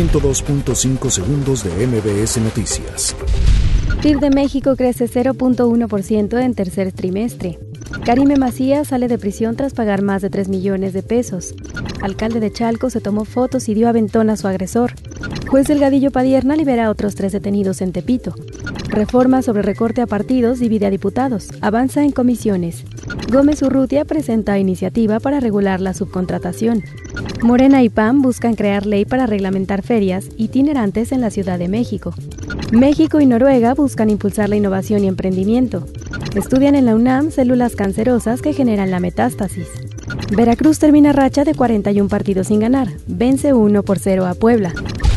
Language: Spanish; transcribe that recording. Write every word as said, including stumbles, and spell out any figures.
ciento dos punto cinco segundos de M B S Noticias. P I B de México crece cero punto uno por ciento en tercer trimestre. Karime Macías sale de prisión tras pagar más de tres millones de pesos. Alcalde de Chalco se tomó fotos y dio aventón a su agresor. Juez Delgadillo Padierna libera a otros tres detenidos en Tepito. Reforma sobre recorte a partidos divide a diputados. Avanza en comisiones. Gómez Urrutia presenta iniciativa para regular la subcontratación. Morena y P A N buscan crear ley para reglamentar ferias itinerantes en la Ciudad de México. México y Noruega buscan impulsar la innovación y emprendimiento. Estudian en la UNAM células cancerosas que generan la metástasis. Veracruz termina racha de cuarenta y un partidos sin ganar. Vence uno por cero a Puebla.